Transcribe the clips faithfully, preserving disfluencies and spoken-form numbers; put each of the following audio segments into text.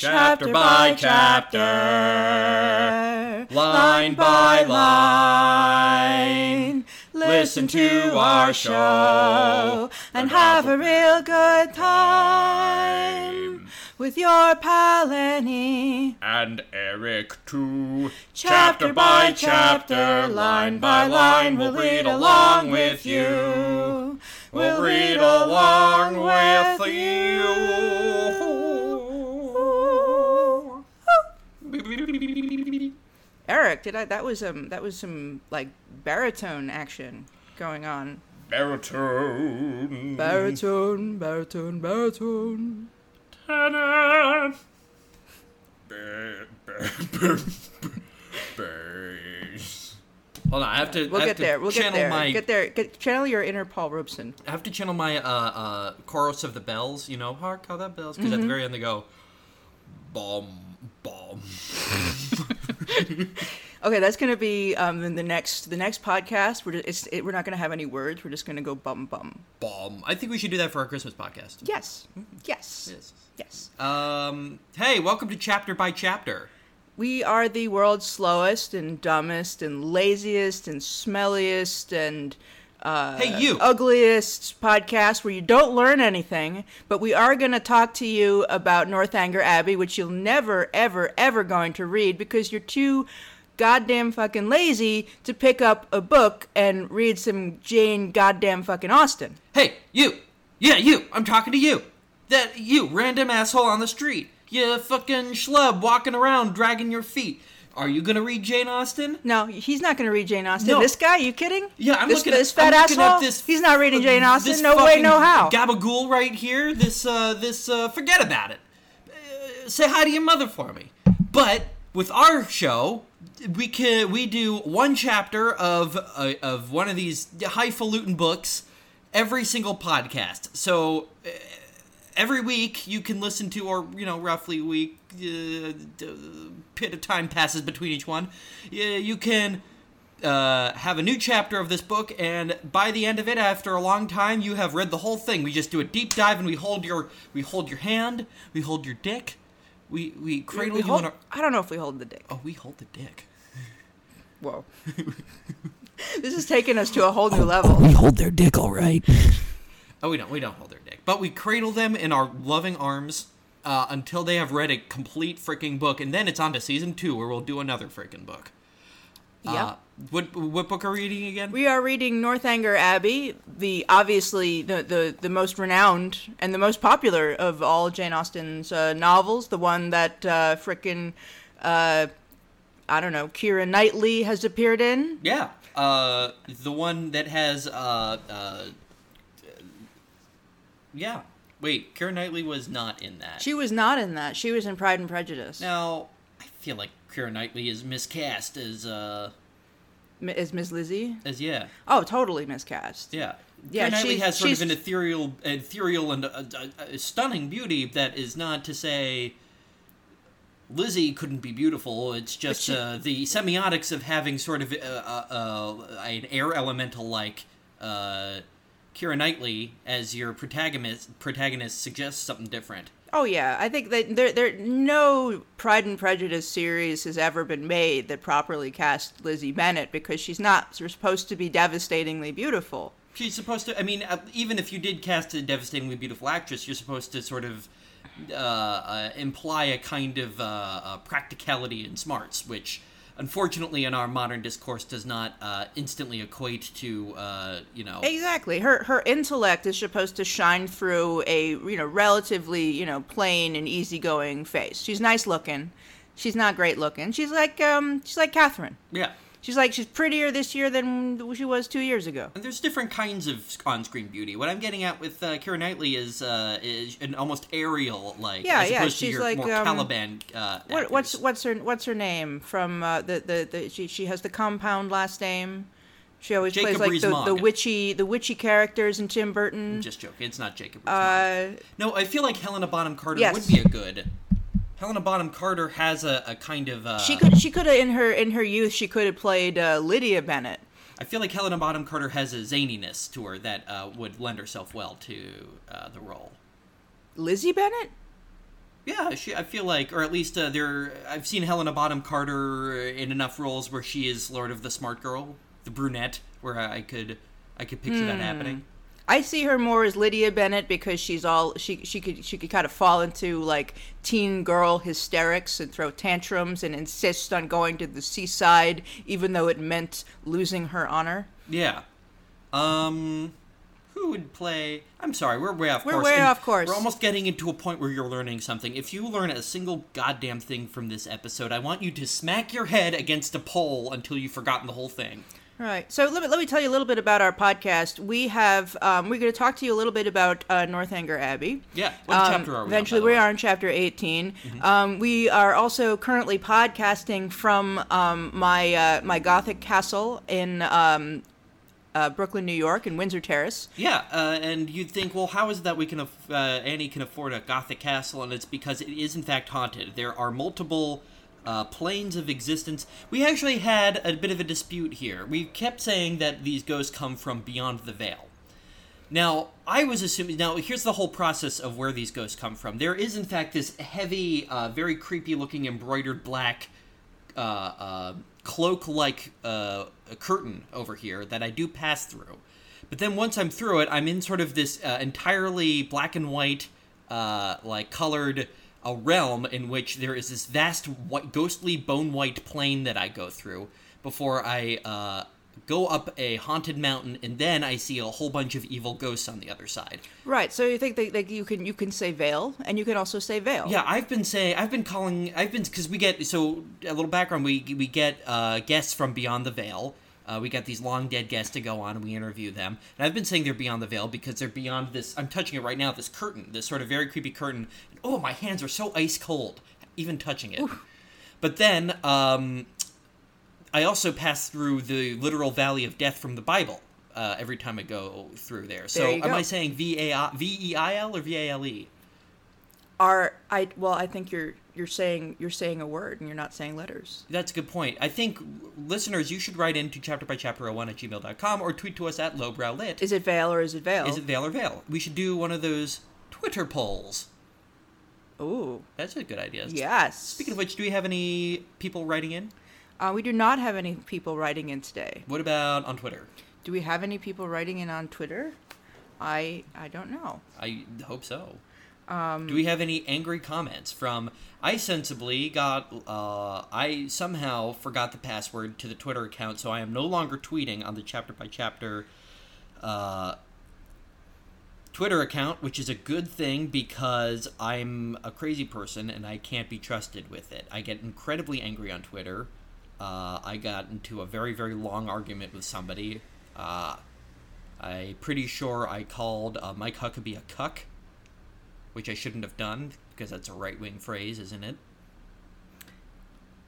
Chapter by chapter, line by line, listen to our show and have a real good time with your pal Annie and Eric too. Chapter by chapter, line by line, we'll read along with you. We'll read along with you. Eric, did I? That was um, that was some like baritone action going on. Baritone. Baritone, baritone, baritone. Tenor. Ba- ba- ba- bass. Hold on, I have to. We'll I have get to there. We'll get there. My... Get there. Get, channel your inner Paul Robeson. I have to channel my uh, uh, chorus of the bells. You know, hark how that bells, because mm-hmm. at the very end they go, bomb. Bomb. Okay, that's gonna be um, in the next the next podcast. We're just, it's, it, we're not gonna have any words. We're just gonna go bum bum. Bomb. I think we should do that for our Christmas podcast. Yes, mm-hmm. yes, yes, yes. Um, hey, welcome to Chapter by Chapter. We are the world's slowest and dumbest and laziest and smelliest and uh, hey you ugliest podcast where you don't learn anything, but we are going to talk to you about Northanger Abbey, which you'll never, ever, ever going to read because you're too goddamn fucking lazy to pick up a book and read some Jane goddamn fucking Austen. Hey, you! Yeah, you! I'm talking to you! That you, random asshole on the street! You fucking schlub walking around dragging your feet! Are you going to read Jane Austen? No, he's not going to read Jane Austen. No. This guy? Are you kidding? Yeah, I'm this, looking at this fat I'm asshole. Up this, he's not reading Jane Austen. This no way, no how. Gabagool right here. This, uh, this, uh, forget about it. Uh, say hi to your mother for me. But with our show, we can we do one chapter of uh, of one of these highfalutin books every single podcast. So uh, every week you can listen to, or you know, roughly week. Uh, bit of time passes between each one. You can uh, have a new chapter of this book, and by the end of it, after a long time, you have read the whole thing. We just do a deep dive, and we hold your we hold your hand, we hold your dick, we we cradle we, we you hold, in our. I don't know if we hold the dick. Oh, we hold the dick. Whoa, this is taking us to a whole new oh, level. Oh, we hold their dick, all right. Oh, we don't. We don't hold their dick, but we cradle them in our loving arms. Uh, until they have read a complete freaking book, and then it's on to season two, where we'll do another freaking book. Yeah. Uh, what what book are we reading again? We are reading Northanger Abbey, the obviously the the, the most renowned and the most popular of all Jane Austen's uh, novels, the one that uh, freaking uh, I don't know, Keira Knightley has appeared in. Yeah. Uh, the one that has uh, uh, yeah. Wait, Keira Knightley was not in that. She was not in that. She was in Pride and Prejudice. Now, I feel like Keira Knightley is miscast as, uh... As Miss Lizzie? As, yeah. Oh, totally miscast. Yeah. Yeah, Keira Knightley she's, has sort she's... of an ethereal, ethereal and a, a, a stunning beauty that is not to say Lizzie couldn't be beautiful. It's just she... uh, the semiotics of having sort of uh, uh, uh, an air elemental-like... Uh, Keira Knightley as your protagonist protagonist suggests something different. Oh yeah, I think that there there no Pride and Prejudice series has ever been made that properly cast Lizzie Bennett because she's not supposed to be devastatingly beautiful. She's supposed to. I mean, even if you did cast a devastatingly beautiful actress, you're supposed to sort of uh, uh, imply a kind of uh, uh, practicality and smarts, which. Unfortunately, in our modern discourse, does not uh, instantly equate to, uh, you know... Exactly. Her her intellect is supposed to shine through a, you know, relatively, you know, plain and easygoing face. She's nice looking. She's not great looking. She's like, um, she's like Catherine. Yeah. She's like, she's prettier this year than she was two years ago. And there's different kinds of on-screen beauty. What I'm getting at with uh, Keira Knightley is, uh, is an almost aerial, like, yeah, as yeah. opposed she's to your like, more um, Caliban uh, what, what's what's her What's her name from uh, the, the, the... She she has the compound last name. She always Jacob plays, like, Rees-Mogg. the, the witchy the witchy characters in Tim Burton. I'm just joking. It's not Jacob Rees-Mogg. Uh, no, I feel like Helena Bonham Carter yes. would be a good... Helena Bonham Carter has a, a kind of uh, she could she could have in her in her youth she could have played uh, Lydia Bennett. I feel like Helena Bonham Carter has a zaniness to her that uh, would lend herself well to uh, the role. Lizzie Bennett? Yeah, she, I feel like, or at least uh, there. I've seen Helena Bonham Carter in enough roles where she is sort of the smart girl, the brunette, where I could, I could picture mm. that happening. I see her more as Lydia Bennett because she's all she she could she could kind of fall into like teen girl hysterics and throw tantrums and insist on going to the seaside even though it meant losing her honor. Yeah. Um, who would play? I'm sorry, we're way off course. We're way off course. We're almost getting into a point where you're learning something. If you learn a single goddamn thing from this episode, I want you to smack your head against a pole until you've forgotten the whole thing. All right. So let me let me tell you a little bit about our podcast. We have um, we're going to talk to you a little bit about uh, Northanger Abbey. Yeah. What um, chapter are we? Eventually, on, we way? are in chapter eighteen. Mm-hmm. Um, we are also currently podcasting from um, my uh, my Gothic castle in um, uh, Brooklyn, New York, in Windsor Terrace. Yeah. Uh, and you'd think, well, how is it that we can af- uh, Annie can afford a Gothic castle? And it's because it is in fact haunted. There are multiple. Uh, planes of existence. We actually had a bit of a dispute here. We kept saying that these ghosts come from beyond the veil. Now, I was assuming... Now, here's the whole process of where these ghosts come from. There is, in fact, this heavy, uh, very creepy-looking embroidered black uh, uh, cloak-like uh, curtain over here that I do pass through. But then once I'm through it, I'm in sort of this uh, entirely black and white, uh, like, colored... a realm in which there is this vast white, ghostly bone white plane that I go through before I uh, go up a haunted mountain, and then I see a whole bunch of evil ghosts on the other side. Right. So you think that, that you can you can say veil, and you can also say veil. Yeah, I've been saying I've been calling I've been because we get so a little background we we get uh, guests from beyond the veil. Uh, we got these long dead guests to go on, and we interview them. And I've been saying they're beyond the veil because they're beyond this. I'm touching it right now. This curtain, this sort of very creepy curtain. And, oh, my hands are so ice cold, even touching it. Oof. But then um, I also pass through the literal valley of death from the Bible uh, every time I go through there. So there you go. Am I saying V A I L or V A L E? Are I well? I think you're. You're saying you're saying a word and you're not saying letters. That's a good point. I think, listeners, you should write into chapter by chapter oh one at gmail dot com or tweet to us at lowbrowlit. Is it veil or is it veil? Is it veil or veil? We should do one of those Twitter polls. Ooh. That's a good idea. Yes. Speaking of which, do we have any people writing in? Uh, we do not have any people writing in today. What about on Twitter? Do we have any people writing in on Twitter? I I don't know. I hope so. Um, Do we have any angry comments from, I sensibly got, uh, I somehow forgot the password to the Twitter account, so I am no longer tweeting on the chapter by chapter uh, Twitter account, which is a good thing because I'm a crazy person and I can't be trusted with it. I get incredibly angry on Twitter. Uh, I got into a very, very long argument with somebody. Uh, I'm pretty sure I called uh, Mike Huckabee a cuck. Which I shouldn't have done, because that's a right-wing phrase, isn't it?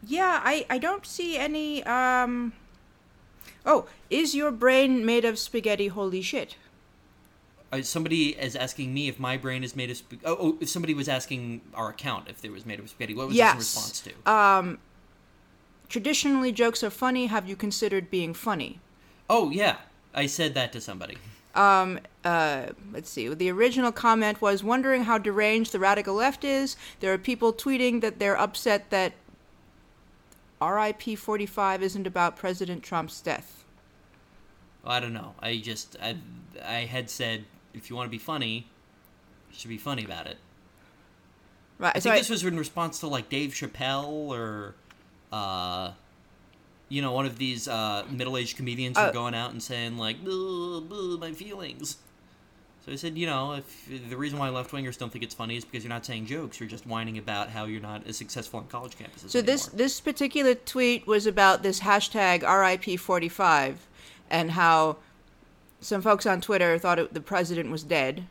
Yeah, I, I don't see any, um... Oh, is your brain made of spaghetti holy shit? Uh, somebody is asking me if my brain is made of... Sp- oh, oh, if somebody was asking our account if it was made of spaghetti. What was yes. this in response to? Um, traditionally, jokes are funny. Have you considered being funny? Oh, yeah. I said that to somebody. Um, uh, let's see. The original comment was wondering how deranged the radical left is. There are people tweeting that they're upset that R I P forty-five isn't about President Trump's death. Well, I don't know. I just, I, I had said, if you want to be funny, you should be funny about it. Right. I think so this I, was in response to like Dave Chappelle or, uh... you know, one of these uh, middle-aged comedians who uh, are going out and saying, like, boo, boo, my feelings. So I said, you know, if the reason why left-wingers don't think it's funny is because you're not saying jokes. You're just whining about how you're not as successful on college campuses So anymore. this this particular tweet was about this hashtag R I P forty-five and how some folks on Twitter thought it, the president was dead.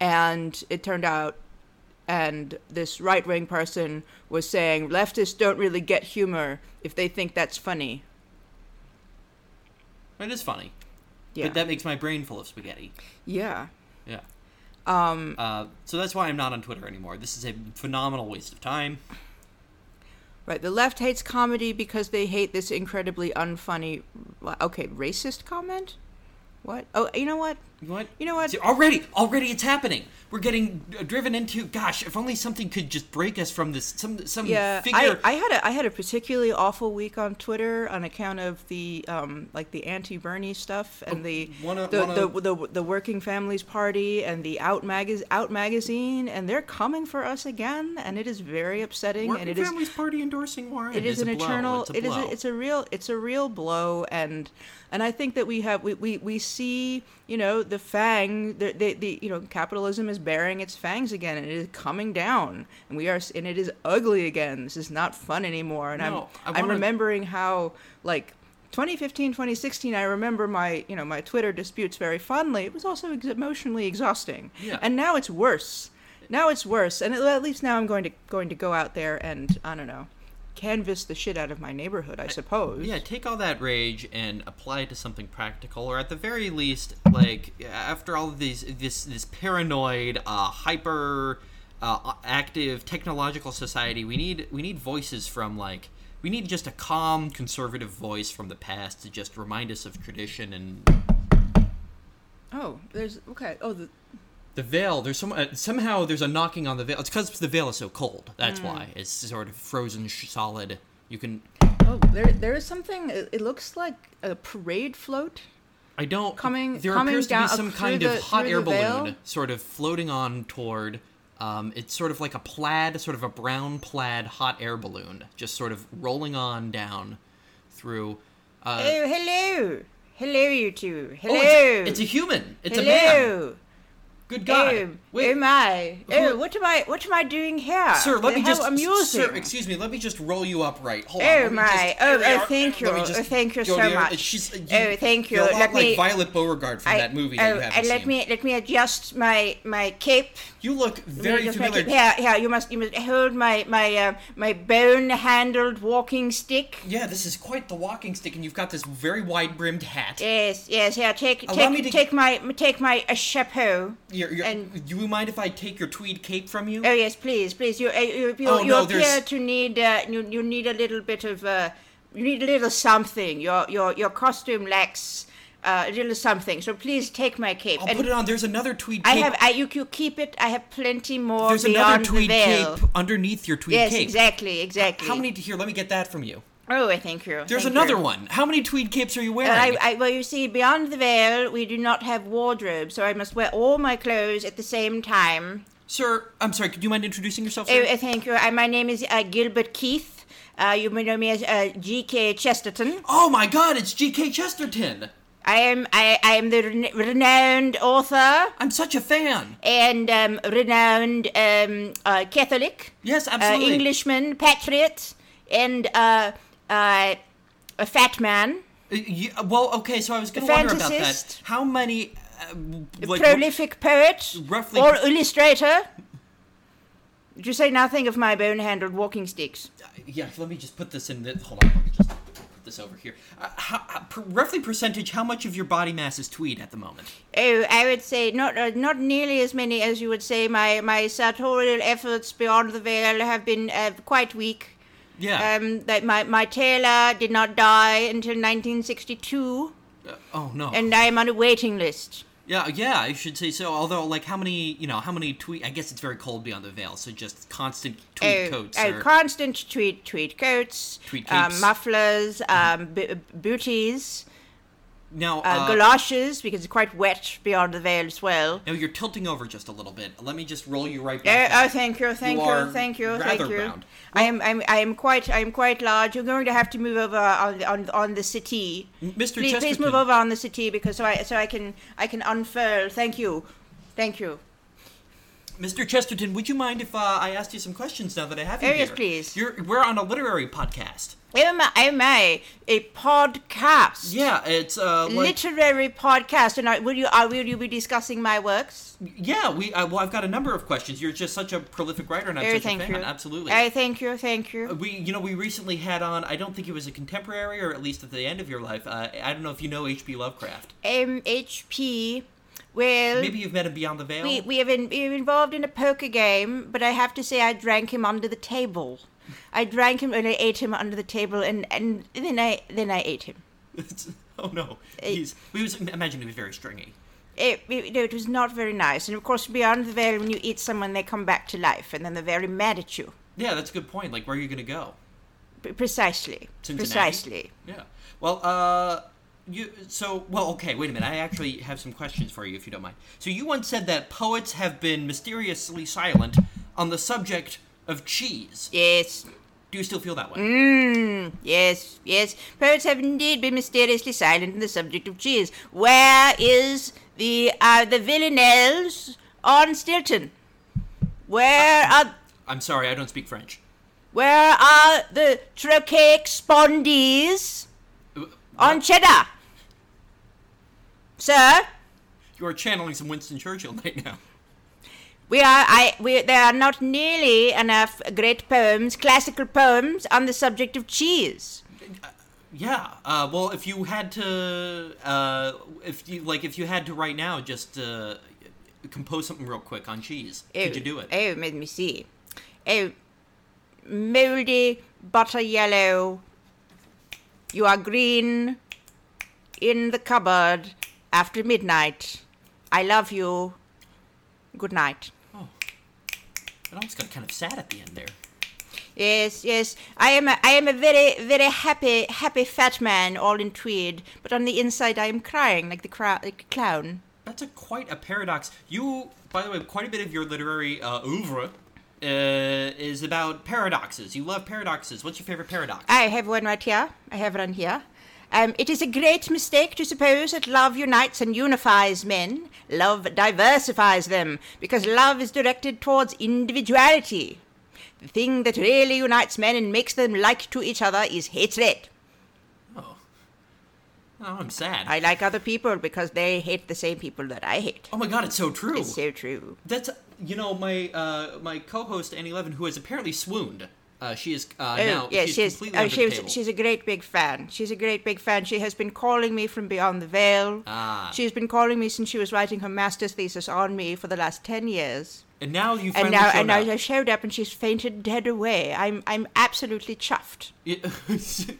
And it turned out... And this right-wing person was saying, leftists don't really get humor if they think that's funny. It is funny. Yeah. But that makes my brain full of spaghetti. Yeah. Yeah. Um, uh, so that's why I'm not on Twitter anymore. This is a phenomenal waste of time. Right. The left hates comedy because they hate this incredibly unfunny... Okay, racist comment? What? Oh, you know what? What? You know what? See, already, already it's happening. We're getting driven into, gosh, if only something could just break us from this, some some yeah, figure. I, I had a I had a particularly awful week on Twitter on account of the um like the anti-Bernie stuff and oh, the, wanna, the, wanna... the the the Working Families Party and the Out magaz Out magazine, and they're coming for us again, and it is very upsetting. Working and it Families is, Party endorsing Warren. It is, is an eternal. It's a it blow. is a, it's a real it's a real blow, and and I think that we have we we, we see you know the fang the, the the you know capitalism is bearing its fangs again, and it is coming down, and we are, and it is ugly again. This is not fun anymore. And no, I'm, wanna... I'm remembering how, like, twenty fifteen, twenty sixteen, I remember my, you know, my Twitter disputes very fondly. It was also ex- emotionally exhausting. Yeah. And now it's worse. Now it's worse. And it, at least now I'm going to going to go out there and, I don't know, canvas the shit out of my neighborhood, I suppose. Yeah, take all that rage and apply it to something practical, or at the very least, like, after all of these, this this paranoid, uh, hyper, uh, active technological society, we need we need voices from, like, we need just a calm, conservative voice from the past to just remind us of tradition and. Oh, there's okay. Oh, the. The veil, there's some, uh, somehow there's a knocking on the veil. It's because the veil is so cold. That's mm. why. It's sort of frozen sh- solid. You can... Oh, there, there is something, it looks like a parade float. I don't... Coming There coming appears to be some kind the, of hot air balloon veil? Sort of floating on toward... Um, it's sort of like a plaid, sort of a brown plaid hot air balloon. Just sort of rolling on down through... Uh, oh, hello! Hello, you two. Hello! Oh, it's, it's a human. It's hello. a man. Good God! Oh, wait, oh my! Oh, what am I? What am I doing here? Sir, let me How just. Amusing. Sir, excuse me. Let me just roll you up right. Hold oh on, my! Just, oh, oh, thank you! Just, oh, thank you so there. much! She's, you, oh, thank you! You're a lot let like me, Violet Beauregard from I, that movie. Oh, that you haven't let seen. me let me adjust my my cape. You look very familiar. Yeah, yeah. You must you must hold my my uh, my bone-handled walking stick. Yeah, this is quite the walking stick, and you've got this very wide-brimmed hat. Yes, yes. Here, take Allow take to... take my take my uh, chapeau. You're, you're, and, do you mind if I take your tweed cape from you? Oh yes, please, please. You you you, oh, you no, appear there's... to need uh, you you need a little bit of uh, you need a little something. Your your your costume lacks uh, a little something. So please take my cape. I'll and put it on. There's another tweed cape. I have. I, you you keep it. I have plenty more. There's beyond another tweed the veil. cape underneath your tweed yes, cape. Yes, exactly, exactly. How many here? Let me get that from you. Oh, I thank you. There's thank another you. one. How many tweed capes are you wearing? Uh, I, I, well, you see, beyond the veil, we do not have wardrobes, so I must wear all my clothes at the same time. Sir, I'm sorry, could you mind introducing yourself, sir? Oh, uh, thank you. Uh, my name is uh, Gilbert Keith. Uh, you may know me as uh, G K. Chesterton. Oh, my God, it's G K. Chesterton. I am I, I am the rena- renowned author. I'm such a fan. And um, renowned um, uh, Catholic. Yes, absolutely. Uh, Englishman, patriot. And uh, uh, a fat man. Uh, yeah, well, okay, so I was going to wonder about that. How many... Uh, like, prolific r- poet roughly or illustrator. Did you say nothing of my bone-handled walking sticks? Uh, yeah, let me just put this in the... Hold on, let me just put this over here. Uh, how, uh, per- roughly percentage, how much of your body mass is tweed at the moment? Oh, I would say not uh, not nearly as many as you would say. My, my sartorial efforts beyond the veil have been uh, quite weak. Yeah. Um, that my, my tailor did not die until nineteen sixty-two. Uh, oh, no. And I am on a waiting list. Yeah, yeah, I should say so. Although, like, how many, you know, how many tweed... I guess it's very cold beyond the veil, so just constant tweed oh, coats. Oh, or... constant tweed tweed coats. Tweed capes. Um, mufflers, mm-hmm. um, b- booties. Now, uh, uh, galoshes, because it's quite wet beyond the veil as well. No, you're tilting over just a little bit. Let me just roll you right back. Uh, oh, thank you, thank you, you thank you, thank you. Round. Well, I am, I'm, I am quite, I am quite large. You're going to have to move over on, on, on the settee, Mister Please, Chesterton. Please move over on the settee because so I, so I can, I can unfurl. Thank you, thank you. Mister Chesterton, would you mind if uh, I asked you some questions now that I have you oh, here? Yes, please. You're, we're on a literary podcast. Am I, am I a podcast? Yeah, it's uh, like... literary podcast. And are, will you are, will you be discussing my works? Yeah, we. Uh, well, I've got a number of questions. You're just such a prolific writer, and I'm oh, such thank a fan. You. Absolutely. I oh, thank you, thank you. We, you know, we recently had on. I don't think it was a contemporary, or at least at the end of your life. Uh, I don't know if you know H P Lovecraft. Um, H P. Well, maybe you've met him beyond the veil. We we have been we were involved in a poker game, but I have to say I drank him under the table. I drank him and I ate him under the table, and, and then I then I ate him. It's, oh no! He's we was imagine he was very stringy. it, it, it was not very nice. And of course, beyond the veil, when you eat someone, they come back to life, and then they're very mad at you. Yeah, that's a good point. Like, where are you going to go? P- precisely. Cincinnati? Precisely. Yeah. Well, uh, you. So, well, okay, wait a minute. I actually have some questions for you, if you don't mind. So you once said that poets have been mysteriously silent on the subject of cheese. Yes. Do you still feel that way? Mm, yes, yes. Poets have indeed been mysteriously silent on the subject of cheese. Where is the uh, the villanelles on Stilton? Where I, are... I'm sorry, I don't speak French. Where are the trochaic spondees uh, on cheddar? Sir? You are channeling some Winston Churchill right now. We are, I, we, there are not nearly enough great poems, classical poems, on the subject of cheese. Uh, yeah, uh, well, if you had to, uh, if you, like, if you had to right now just uh, compose something real quick on cheese, oh, could you do it? Oh, let me see. Oh, mouldy, butter yellow, you are green, in the cupboard, after midnight, I love you, good night. It almost got kind of sad at the end there. Yes, yes. I am a, I am a very, very happy, happy fat man, all in tweed. But on the inside, I am crying like the cra- like a clown. That's a, quite a paradox. You, by the way, quite a bit of your literary uh, oeuvre uh, is about paradoxes. You love paradoxes. What's your favorite paradox? I have one right here. I have one here. Um, it is a great mistake to suppose that love unites and unifies men. Love diversifies them, because love is directed towards individuality. The thing that really unites men and makes them like to each other is hatred. Oh. Oh, I'm sad. I like other people because they hate the same people that I hate. Oh my God, it's so true. It's so true. That's, you know, my uh, my co-host, Annie Levin, who has apparently swooned. Uh, she is uh, oh, now yeah, she's she is, completely oh, under she the was, table. She's a great big fan. She's a great big fan. She has been calling me from beyond the veil. Ah. She's been calling me since she was writing her master's thesis on me for the last ten years. And now you finally and now, showed and up. And now I showed up and she's fainted dead away. I'm I'm absolutely chuffed.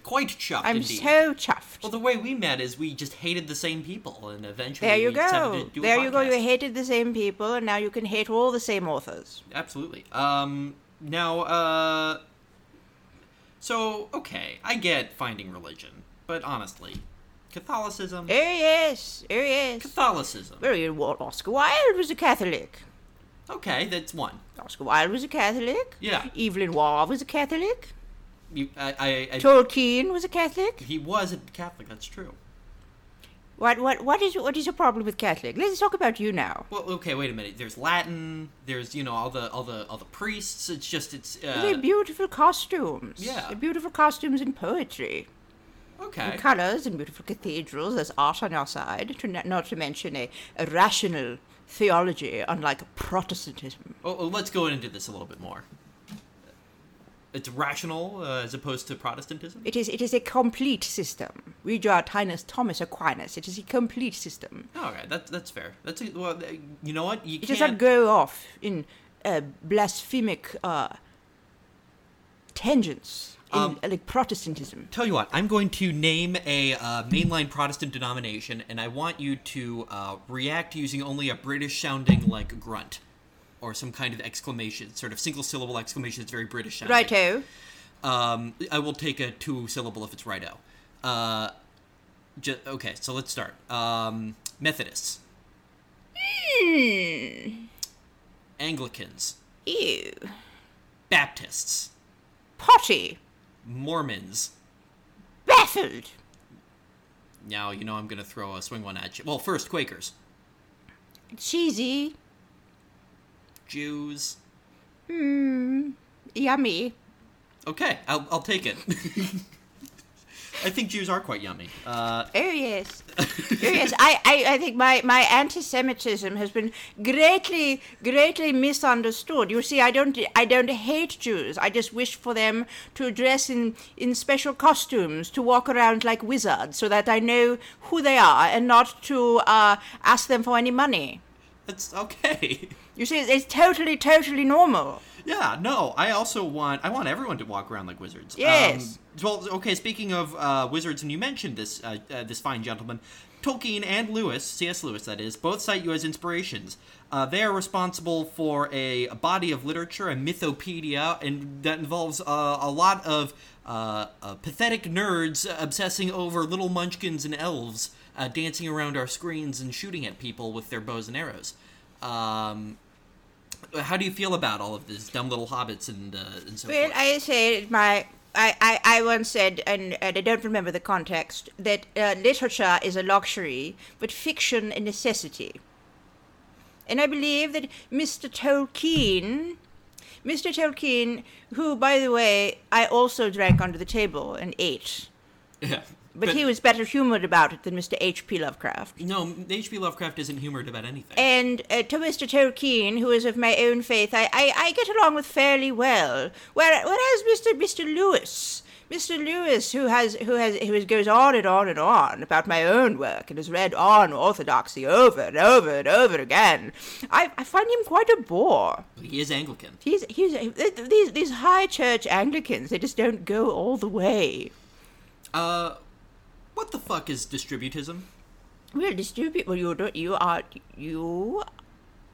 Quite chuffed, I'm indeed. I'm so chuffed. Well, the way we met is we just hated the same people, and eventually there you we go. decided to do there a podcast. There you go. You hated the same people, and now you can hate all the same authors. Absolutely. Um, now, uh... So, okay, I get finding religion, but honestly, Catholicism... Oh, yes, oh, yes. Catholicism. Well, Oscar Wilde was a Catholic. Okay, that's one. Oscar Wilde was a Catholic. Yeah. Evelyn Waugh was a Catholic. You, I, I, I, Tolkien was a Catholic. He was a Catholic, that's true. What what what is what is your problem with Catholic? Let's talk about you now. Well, okay, wait a minute. There's Latin. There's you know all the all the all the priests. It's just it's. Uh... They're beautiful costumes. Yeah. They're beautiful costumes and poetry. Okay. And colors and beautiful cathedrals. There's art on our side. To not, not to mention a, a rational theology, unlike Protestantism. Oh, oh, let's go into this a little bit more. It's rational uh, as opposed to Protestantism? It is It is a complete system. Read your Thomas Aquinas. It is a complete system. All right, that, that's fair. That's a, well, you know what? You it can't... does not go off in uh, blasphemic uh, tangents in um, like Protestantism. Tell you what, I'm going to name a uh, mainline Protestant denomination, and I want you to uh, react using only a British-sounding like grunt. Or some kind of exclamation, sort of single-syllable exclamation that's very British sounding. Righto. Um, I will take a two-syllable if it's righto. Uh, just, okay, so let's start. Um, Methodists. Mm. Anglicans. Ew. Baptists. Potty. Mormons. Baffled. Now, you know I'm going to throw a swing one at you. Well, first, Quakers. Cheesy. Jews. Hmm. Yummy. Okay, I'll I'll take it. I think Jews are quite yummy. Uh, oh yes, oh yes. I, I, I think my, my anti-Semitism has been greatly greatly misunderstood. You see, I don't I don't hate Jews. I just wish for them to dress in, in special costumes, to walk around like wizards, so that I know who they are and not to uh, ask them for any money. It's okay. You see, it's totally, totally normal. Yeah, no, I also want, I want everyone to walk around like wizards. Yes. Um, well, okay, speaking of uh, wizards, and you mentioned this, uh, uh, this fine gentleman, Tolkien and Lewis, C S. Lewis that is, both cite you as inspirations. Uh, they are responsible for a, a body of literature, a mythopedia, and that involves uh, a lot of uh, uh, pathetic nerds obsessing over little munchkins and elves uh, dancing around our screens and shooting at people with their bows and arrows. Um, how do you feel about all of this, dumb little hobbits and, uh, and so well, forth? Well, I say my... I, I, I once said, and, and I don't remember the context, that uh, literature is a luxury, but fiction a necessity. And I believe that Mister Tolkien, Mister Tolkien, who, by the way, I also drank under the table and ate. Yeah. But, but he was better humored about it than Mister H P. Lovecraft. No, H P. Lovecraft isn't humored about anything. And uh, to Mister Tolkien, who is of my own faith, I, I, I get along with fairly well. Whereas Mister Mister Lewis, Mister Lewis, who has who has who goes on and on and on about my own work and has read on orthodoxy over and over and over again, I, I find him quite a bore. He is Anglican. He's he's these these high church Anglicans. They just don't go all the way. Uh. What the fuck is distributism? Well, distribute. Well, you don't. You are. You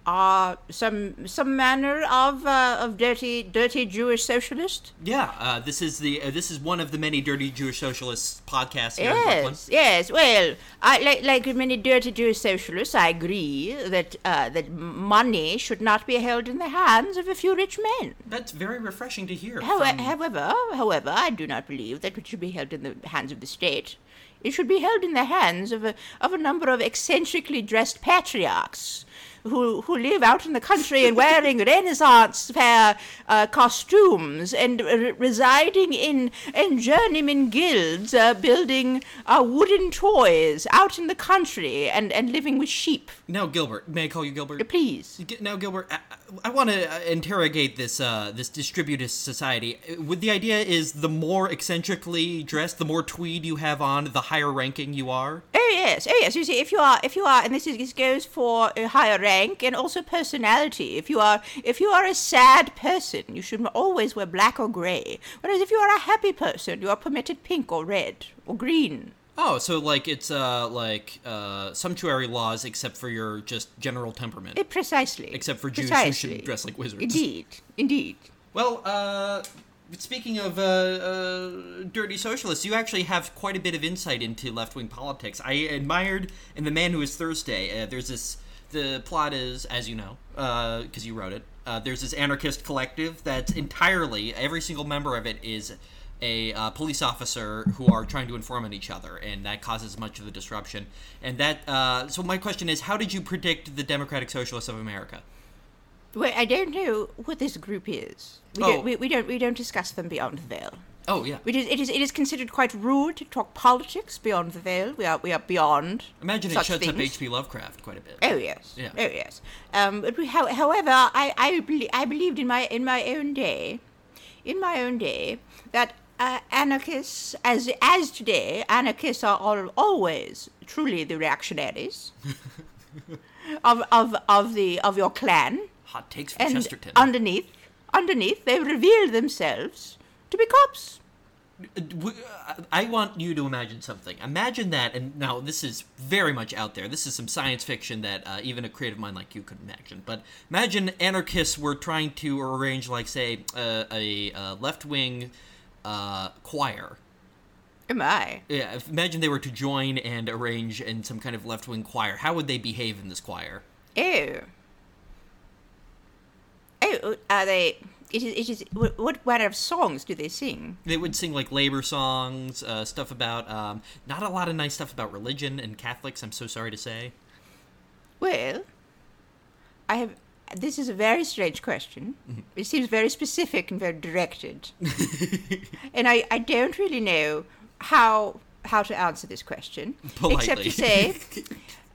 are some some manner of uh, of dirty, dirty Jewish socialist. Yeah. Uh, this is the. Uh, this is one of the many dirty Jewish socialists podcasts here yes, in Brooklyn. Yes. Well, I, like like many dirty Jewish socialists, I agree that uh, that money should not be held in the hands of a few rich men. That's very refreshing to hear. How, from... However, however, I do not believe that it should be held in the hands of the state. It should be held in the hands of a of a number of eccentrically dressed patriarchs who who live out in the country and wearing Renaissance fair uh, costumes and uh, residing in, in journeyman guilds, uh, building uh, wooden toys out in the country and, and living with sheep. Now, Gilbert, may I call you Gilbert? Please. Now, Gilbert, I, I want to interrogate this uh, this distributist society. The idea is the more eccentrically dressed, the more tweed you have on, the higher ranking you are. Oh yes, oh yes. You see, if you are, if you are, and this is this goes for a higher rank. And also personality. If you are if you are a sad person, you should always wear black or gray. Whereas if you are a happy person, you are permitted pink or red or green. Oh, so like it's uh like uh sumptuary laws, except for your just general temperament. It, precisely. Except for Jews precisely. Who should dress like wizards. Indeed, indeed. Well, uh, speaking of uh, uh dirty socialists, you actually have quite a bit of insight into left-wing politics. I admired in The Man Who Is Thursday. Uh, there's this. The plot is, as you know, because uh, you wrote it, uh, there's this anarchist collective that's entirely, every single member of it is a uh, police officer who are trying to inform on each other, and that causes much of the disruption. And that, uh, so my question is, how did you predict the Democratic Socialists of America? Well, I don't know what this group is. We oh. don't, we, we don't, we don't discuss them beyond the veil. Oh yeah. It is it is it is considered quite rude to talk politics beyond the veil. We are we are beyond. Imagine such it shuts things. Up H P. Lovecraft quite a bit. Oh yes. Yeah. Oh yes. Um, but we, however, I I, be- I believed in my in my own day, in my own day that uh, anarchists, as as today, anarchists are all, always truly the reactionaries of of of the of your clan. Hot takes from and Chesterton. Underneath, underneath, they reveal themselves. To be cops. I want you to imagine something. Imagine that, and now this is very much out there. This is some science fiction that uh, even a creative mind like you could imagine. But imagine anarchists were trying to arrange, like, say, uh, a uh, left-wing uh, choir. Am I? Yeah. Imagine they were to join and arrange in some kind of left-wing choir. How would they behave in this choir? Oh. Oh, are they... It is. It is. What kind of songs do they sing? They would sing like labor songs, uh, stuff about um, not a lot of nice stuff about religion and Catholics. I'm so sorry to say. Well, I have. This is a very strange question. Mm-hmm. It seems very specific and very directed, and I, I don't really know how how to answer this question. Politely. Except to say,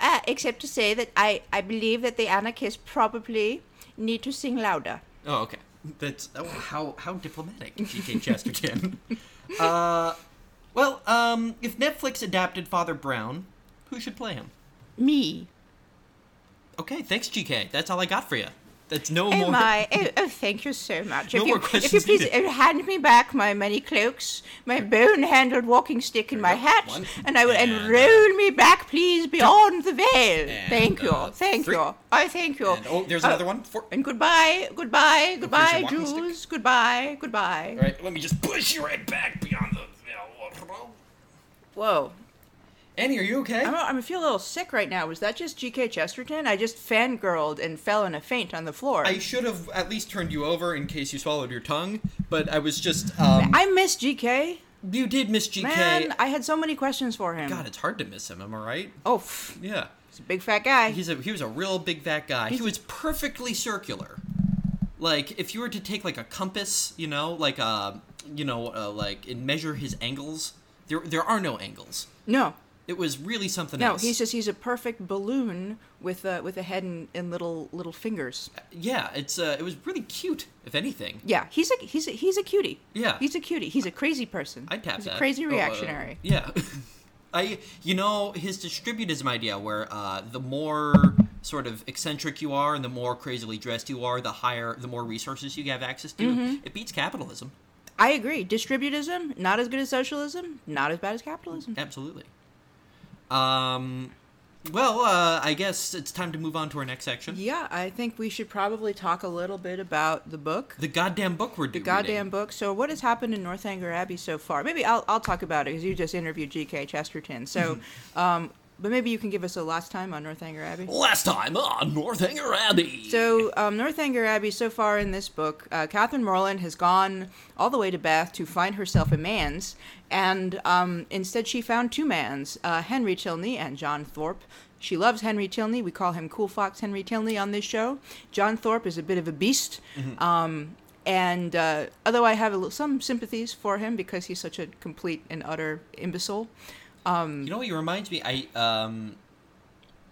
uh, except to say that I, I believe that the anarchists probably need to sing louder. Oh, okay. That's oh, how how diplomatic, G K. Chesterton. uh, well, um, if Netflix adapted Father Brown, who should play him? Me. Okay, thanks, G K. That's all I got for you. That's no oh more. My. Oh, oh, thank you so much. No if more you, questions. If you please needed. hand me back my many cloaks, my bone-handled walking stick, and my hat, One, and I will and enroll uh, me back, please, beyond the veil. And, thank you, uh, thank three. you. I thank you. And, oh, there's uh, another one. Four. And goodbye, goodbye, goodbye, Jews. Stick. Goodbye, goodbye. All right, let me just push you right back beyond the veil. Whoa. Annie, are you okay? I'm, I'm feeling a little sick right now. Was that just G K. Chesterton? I just fangirled and fell in a faint on the floor. I should have at least turned you over in case you swallowed your tongue, but I was just... Um, I miss G K. You did miss G K. Man, I had so many questions for him. God, it's hard to miss him, am I right? Oh, pff. Yeah. He's a big, fat guy. He's a, he was a real big, fat guy. He's... He was perfectly circular. Like, if you were to take, like, a compass, you know, like, a, you know, uh, like, and measure his angles, there there are no angles. No. It was really something no, else. No, he says he's a perfect balloon with a, with a head and, and little little fingers. Yeah, it's uh, it was really cute, if anything. Yeah, he's a he's a, he's a cutie. Yeah, he's a cutie. He's a crazy person. I'd tap he's that. He's a crazy reactionary. Oh, uh, yeah, I you know his distributism idea, where uh, the more sort of eccentric you are and the more crazily dressed you are, the higher, the more resources you have access to. Mm-hmm. It beats capitalism. I agree. Distributism, not as good as socialism, not as bad as capitalism. Absolutely. Um, well, uh, I guess it's time to move on to our next section. Yeah, I think we should probably talk a little bit about the book. The goddamn book we're doing. The goddamn reading. book. So what has happened in Northanger Abbey so far? Maybe I'll I'll talk about it because you just interviewed G K. Chesterton. So, um, but maybe you can give us a last time on Northanger Abbey. Last time on Northanger Abbey. So, um, Northanger Abbey so far in this book, uh, Catherine Morland has gone all the way to Bath to find herself a man's. And um, instead she found two mans, uh, Henry Tilney and John Thorpe. She loves Henry Tilney. We call him Cool Fox Henry Tilney on this show. John Thorpe is a bit of a beast. Mm-hmm. Um, and uh, although I have a little, some sympathies for him because he's such a complete and utter imbecile. Um, you know what you reminds me? I, um,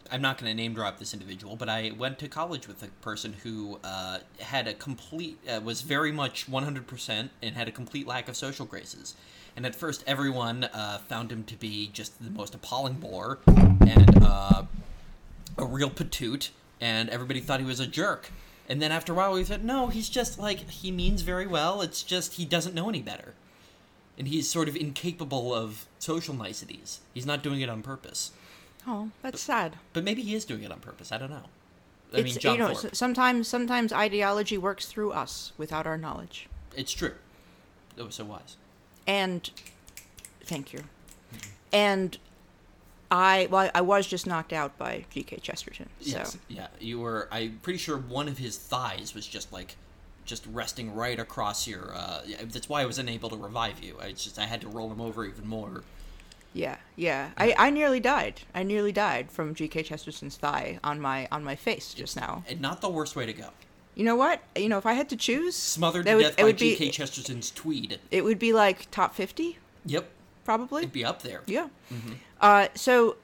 I'm not going to name drop this individual, but I went to college with a person who uh, had a complete, uh, was very much one hundred percent and had a complete lack of social graces. And at first, everyone uh, found him to be just the most appalling bore and uh, a real patoot, and everybody thought he was a jerk. And then after a while, we said, no, he's just like, he means very well, it's just he doesn't know any better. And he's sort of incapable of social niceties. He's not doing it on purpose. Oh, that's but, sad. But maybe he is doing it on purpose, I don't know. I it's, mean, John you know, Thorpe. Sometimes, sometimes ideology works through us without our knowledge. It's true. That was so wise. And thank you. Mm-hmm. And I well, I was just knocked out by G K. Chesterton. So. Yes, yeah, you were. I'm pretty sure one of his thighs was just like, just resting right across your. Uh, that's why I was unable to revive you. I just I had to roll him over even more. Yeah, yeah. I, I nearly died. I nearly died from G K. Chesterton's thigh on my on my face just yes. now. And not the worst way to go. You know what? You know, if I had to choose... Smothered to would, death by G K. Chesterton's tweed. It would be like top fifty? Yep. Probably? It'd be up there. Yeah. Mm-hmm. Uh, so,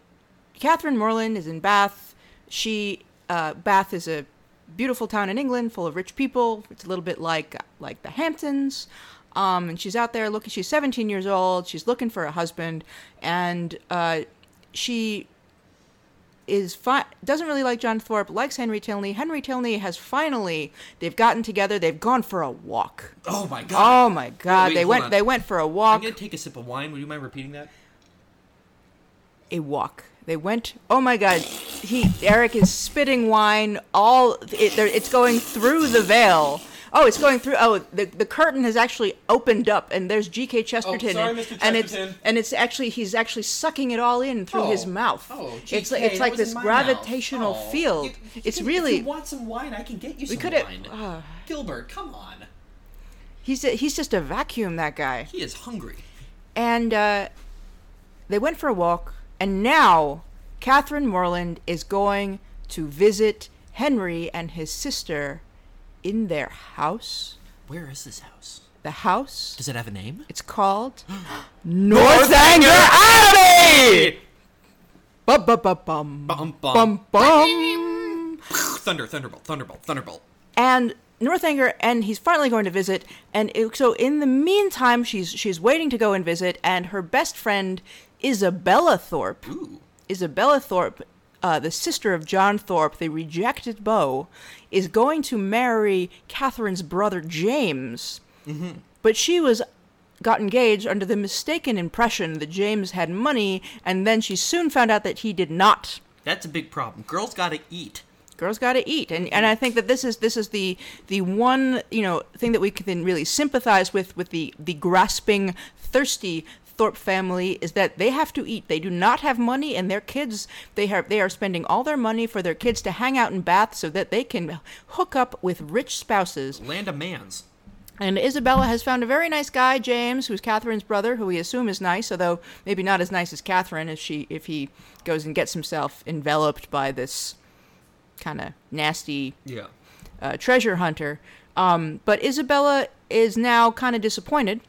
Catherine Morland is in Bath. She, uh, Bath is a beautiful town in England full of rich people. It's a little bit like like the Hamptons. Um, and she's out there looking. She's seventeen years old. She's looking for a husband. And uh, she... is fi- doesn't really like John Thorpe, likes Henry Tilney. Henry Tilney has finally, they've gotten together, they've gone for a walk. Oh my God. Oh my God. Wait, wait, they went on. They went for a walk. I'm going to take a sip of wine. Would you mind repeating that? A walk. They went, oh my God. He Eric is spitting wine all it, it's going through the veil. Oh, it's going through. Oh, the the curtain has actually opened up, and there's G K. Chesterton. Oh, sorry, Mister Chesterton. And it's and it's actually he's actually sucking it all in through oh, his mouth. Oh, G K, it's like it's like this gravitational oh, field. You, you it's can, really. If you want some wine? I can get you some wine. Uh, Gilbert, come on. He's a, he's just a vacuum. That guy. He is hungry. And uh, they went for a walk, and now Catherine Morland is going to visit Henry and his sister. In their house. Where is this house? The house. Does it have a name? It's called Northanger Abbey! Bum bum bum bum bum bum bum. Thunder, thunderbolt, thunderbolt, thunderbolt. And Northanger, and he's finally going to visit. And it, so in the meantime, she's she's waiting to go and visit, and her best friend, Isabella Thorpe. Ooh. Isabella Thorpe uh, the sister of John Thorpe, the rejected beau, is going to marry Catherine's brother James, mm-hmm. but she was got engaged under the mistaken impression that James had money, and then she soon found out that he did not. That's a big problem. Girls gotta eat. Girls got to eat, and and I think that this is this is the the one you know thing that we can really sympathize with with the the grasping, thirsty Thorpe family, is that they have to eat. They do not have money, and their kids they have they are spending all their money for their kids to hang out in Bath so that they can hook up with rich spouses. Land of mans. And Isabella has found a very nice guy, James, who's Catherine's brother, who we assume is nice, although maybe not as nice as Catherine if she if he goes and gets himself enveloped by this kind of nasty yeah. uh, treasure hunter. Um, but Isabella is now kind of disappointed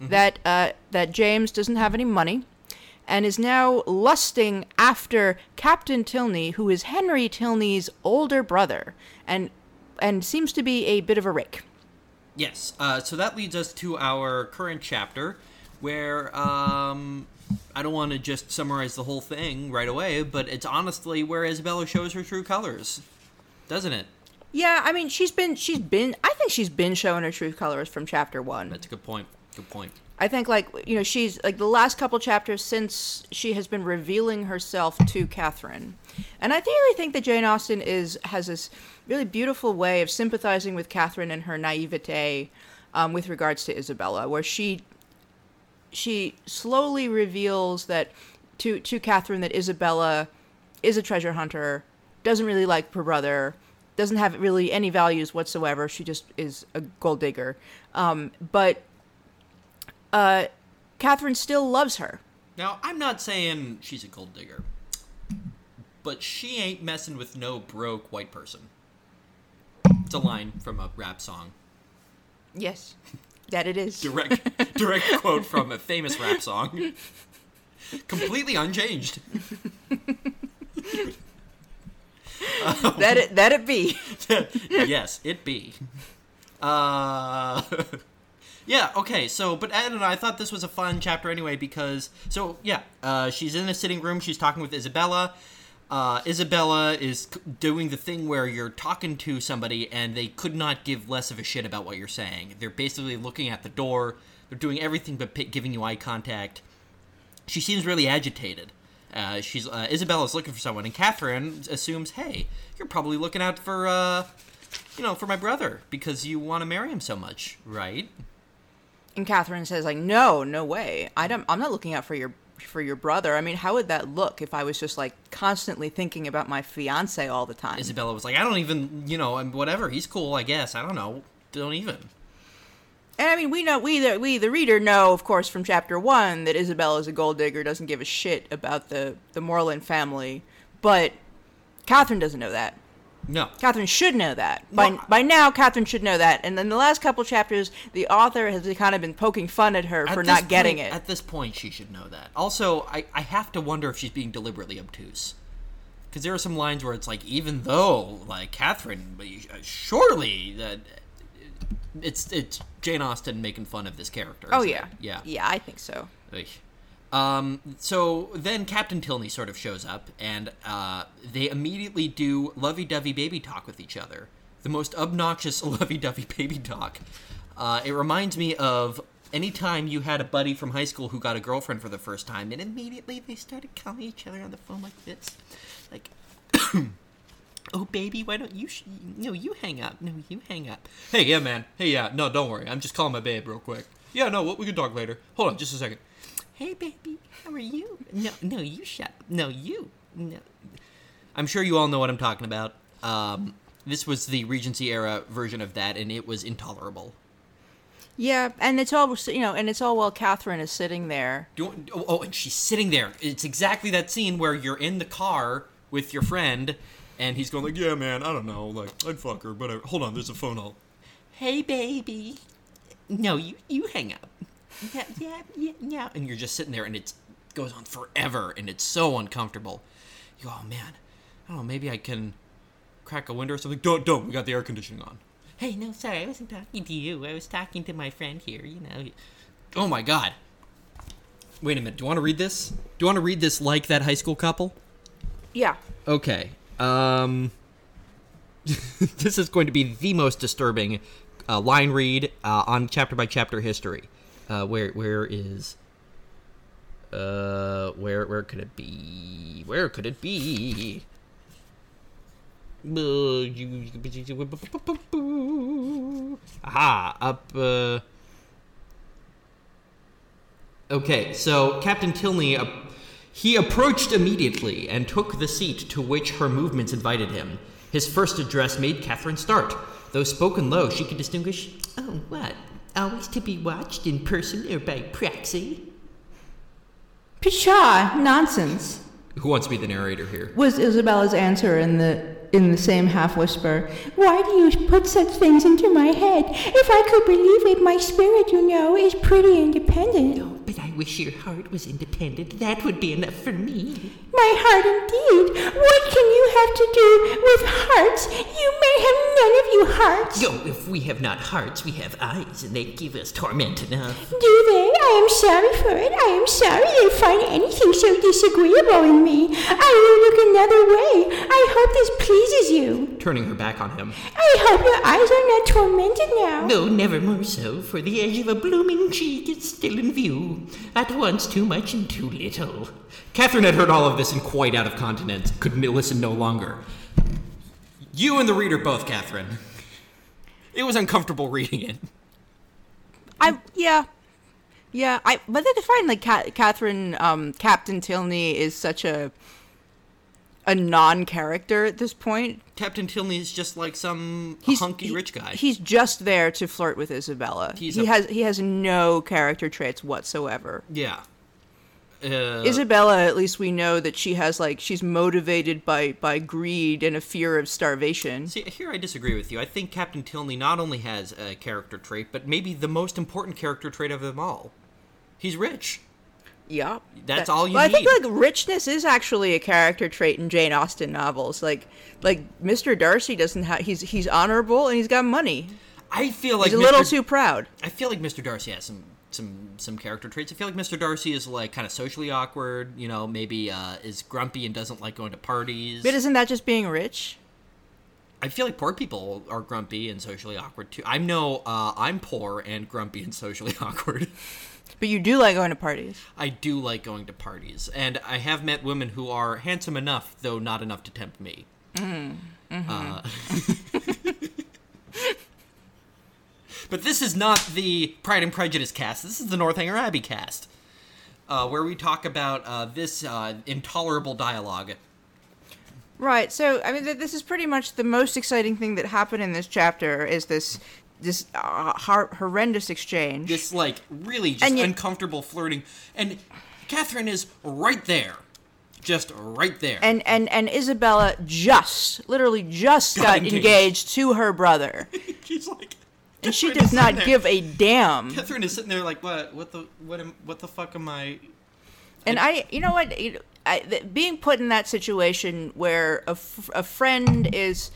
mm-hmm. that uh, that James doesn't have any money and is now lusting after Captain Tilney, who is Henry Tilney's older brother and and seems to be a bit of a rake. Yes. Uh, so that leads us to our current chapter where... Um... I don't want to just summarize the whole thing right away, but it's honestly where Isabella shows her true colors, doesn't it? Yeah, I mean, she's been, she's been, I think she's been showing her true colors from chapter one. That's a good point. Good point. I think, like, you know, she's, like, the last couple chapters since she has been revealing herself to Catherine. And I really think that Jane Austen is, has this really beautiful way of sympathizing with Catherine and her naivete um, with regards to Isabella, where she... She slowly reveals that to to Catherine that Isabella is a treasure hunter, doesn't really like her brother, doesn't have really any values whatsoever. She just is a gold digger. Um, but uh, Catherine still loves her. Now, I'm not saying she's a gold digger, but she ain't messing with no broke white person. It's a line from a rap song. Yes. That it is. Direct direct quote from a famous rap song. Completely unchanged. um, that, it, that it be. Yes, it be. Uh, yeah, okay, so, but I don't know, I thought this was a fun chapter anyway because, so, yeah, uh, she's in a sitting room, she's talking with Isabella. Uh, Isabella is doing the thing where you're talking to somebody and they could not give less of a shit about what you're saying. They're basically looking at the door. They're doing everything but p- giving you eye contact. She seems really agitated. Uh, she's uh, Isabella's looking for someone, and Catherine assumes, hey, you're probably looking out for, uh, you know, for my brother because you want to marry him so much, right? And Catherine says, like, no, no way. I don't, I'm not looking out for your for your brother. I mean, how would that look if I was just, like, constantly thinking about my fiancé all the time? Isabella was like, I don't even, you know, whatever, he's cool, I guess. I don't know. Don't even. And, I mean, we know, we the, we, the reader, know, of course, from chapter one, that Isabella's a gold digger, doesn't give a shit about the, the Morland family, but Catherine doesn't know that. No. Catherine should know that. By no. by now, Catherine should know that. And then the last couple chapters, the author has kind of been poking fun at her at for not point, getting it. At this point, she should know that. Also, I, I have to wonder if she's being deliberately obtuse. Because there are some lines where it's like, even though, like, Catherine, surely that it's it's Jane Austen making fun of this character. Oh, yeah. It? Yeah. Yeah, I think so. Oy. Um, so then Captain Tilney sort of shows up, and uh, they immediately do lovey-dovey baby talk with each other. The most obnoxious lovey-dovey baby talk. Uh, it reminds me of any time you had a buddy from high school who got a girlfriend for the first time, and immediately they started calling each other on the phone like this. Like, oh, baby, why don't you... Sh- no, you hang up. No, you hang up. Hey, yeah, man. Hey, yeah. No, don't worry. I'm just calling my babe real quick. Yeah, no, we can talk later. Hold on just a second. Hey, baby, how are you? No, no, you shut up. No, you. No. I'm sure you all know what I'm talking about. Um, this was the Regency-era version of that, and it was intolerable. Yeah, and it's all, you know, and it's all while Catherine is sitting there. Do you want, oh, oh, and she's sitting there. It's exactly that scene where you're in the car with your friend, and he's going like, yeah, man, I don't know, like, I'd fuck her, but I, hold on, there's a phone call. Hey, baby. No, you, you hang up. Yeah, yeah, yeah, yeah. And you're just sitting there, and it goes on forever, and it's so uncomfortable. You go, oh, man, I don't know, maybe I can crack a window or something. Don't, don't, we got the air conditioning on. Hey, no, sorry, I wasn't talking to you. I was talking to my friend here, you know. Oh, my God. Wait a minute, do you want to read this? Do you want to read this like that high school couple? Yeah. Okay. Um, this is going to be the most disturbing uh, line read uh, on chapter by chapter history. Uh, where where is uh where where could it be? Where could it be? Aha, up. Uh... Okay, so Captain Tilney, uh, he approached immediately and took the seat to which her movements invited him. His first address made Catherine start. Though spoken low, she could distinguish, oh, what? Always to be watched in person or by proxy? Pshaw, nonsense. Who wants to be the narrator here? Was Isabella's answer in the in the same half-whisper. Why do you put such things into my head? If I could believe it, my spirit, you know, is pretty independent. No, but I wish your heart was independent. That would be enough for me. My heart, indeed. What can you have to do with hearts? You may have none of you hearts. No, if we have not hearts, we have eyes, and they give us torment enough. Do they? I am sorry for it. I am sorry they find anything so disagreeable in me. I will look another way. I hope this pleases you. Turning her back on him. I hope your eyes are not tormented now. No, never more so, for the edge of a blooming cheek is still in view. At once too much and too little. Catherine had heard all of this and quite out of continent, could listen no longer. You and the reader both, Catherine. It was uncomfortable reading it. I, yeah. Yeah, I but I find like Cat, Catherine, um, Captain Tilney is such a a non-character at this point. Captain Tilney is just like some he's, hunky he, rich guy. He's just there to flirt with Isabella. He's he a, has he has no character traits whatsoever. Yeah. Uh, Isabella, at least we know that she has like she's motivated by by greed and a fear of starvation. See, here I disagree with you. I think Captain Tilney not only has a character trait, but maybe the most important character trait of them all. He's rich. Yeah. That's that, all you well, need. I think, like, richness is actually a character trait in Jane Austen novels. Like, like Mister Darcy doesn't have... He's he's honorable and he's got money. I feel like... He's a little too proud. I feel like Mister Darcy has some, some, some character traits. I feel like Mister Darcy is, like, kind of socially awkward, you know, maybe uh, is grumpy and doesn't like going to parties. But isn't that just being rich? I feel like poor people are grumpy and socially awkward, too. I know uh, I'm poor and grumpy and socially awkward. But you do like going to parties. I do like going to parties. And I have met women who are handsome enough, though not enough to tempt me. Mm. Mm-hmm. Uh, but this is not the Pride and Prejudice cast. This is the Northanger Abbey cast, uh, where we talk about uh, this uh, intolerable dialogue. Right. So, I mean, th- this is pretty much the most exciting thing that happened in this chapter is this... This uh, hor- horrendous exchange. This, like, really just yet- uncomfortable flirting. And Catherine is right there. Just right there. And and, and Isabella just, literally just got, got engaged. engaged to her brother. She's like... And Catherine she does not there. give a damn. Catherine is sitting there like, what What the What? Am, what the fuck am I... And I, you know what, you know, I, being put in that situation where a, f- a friend is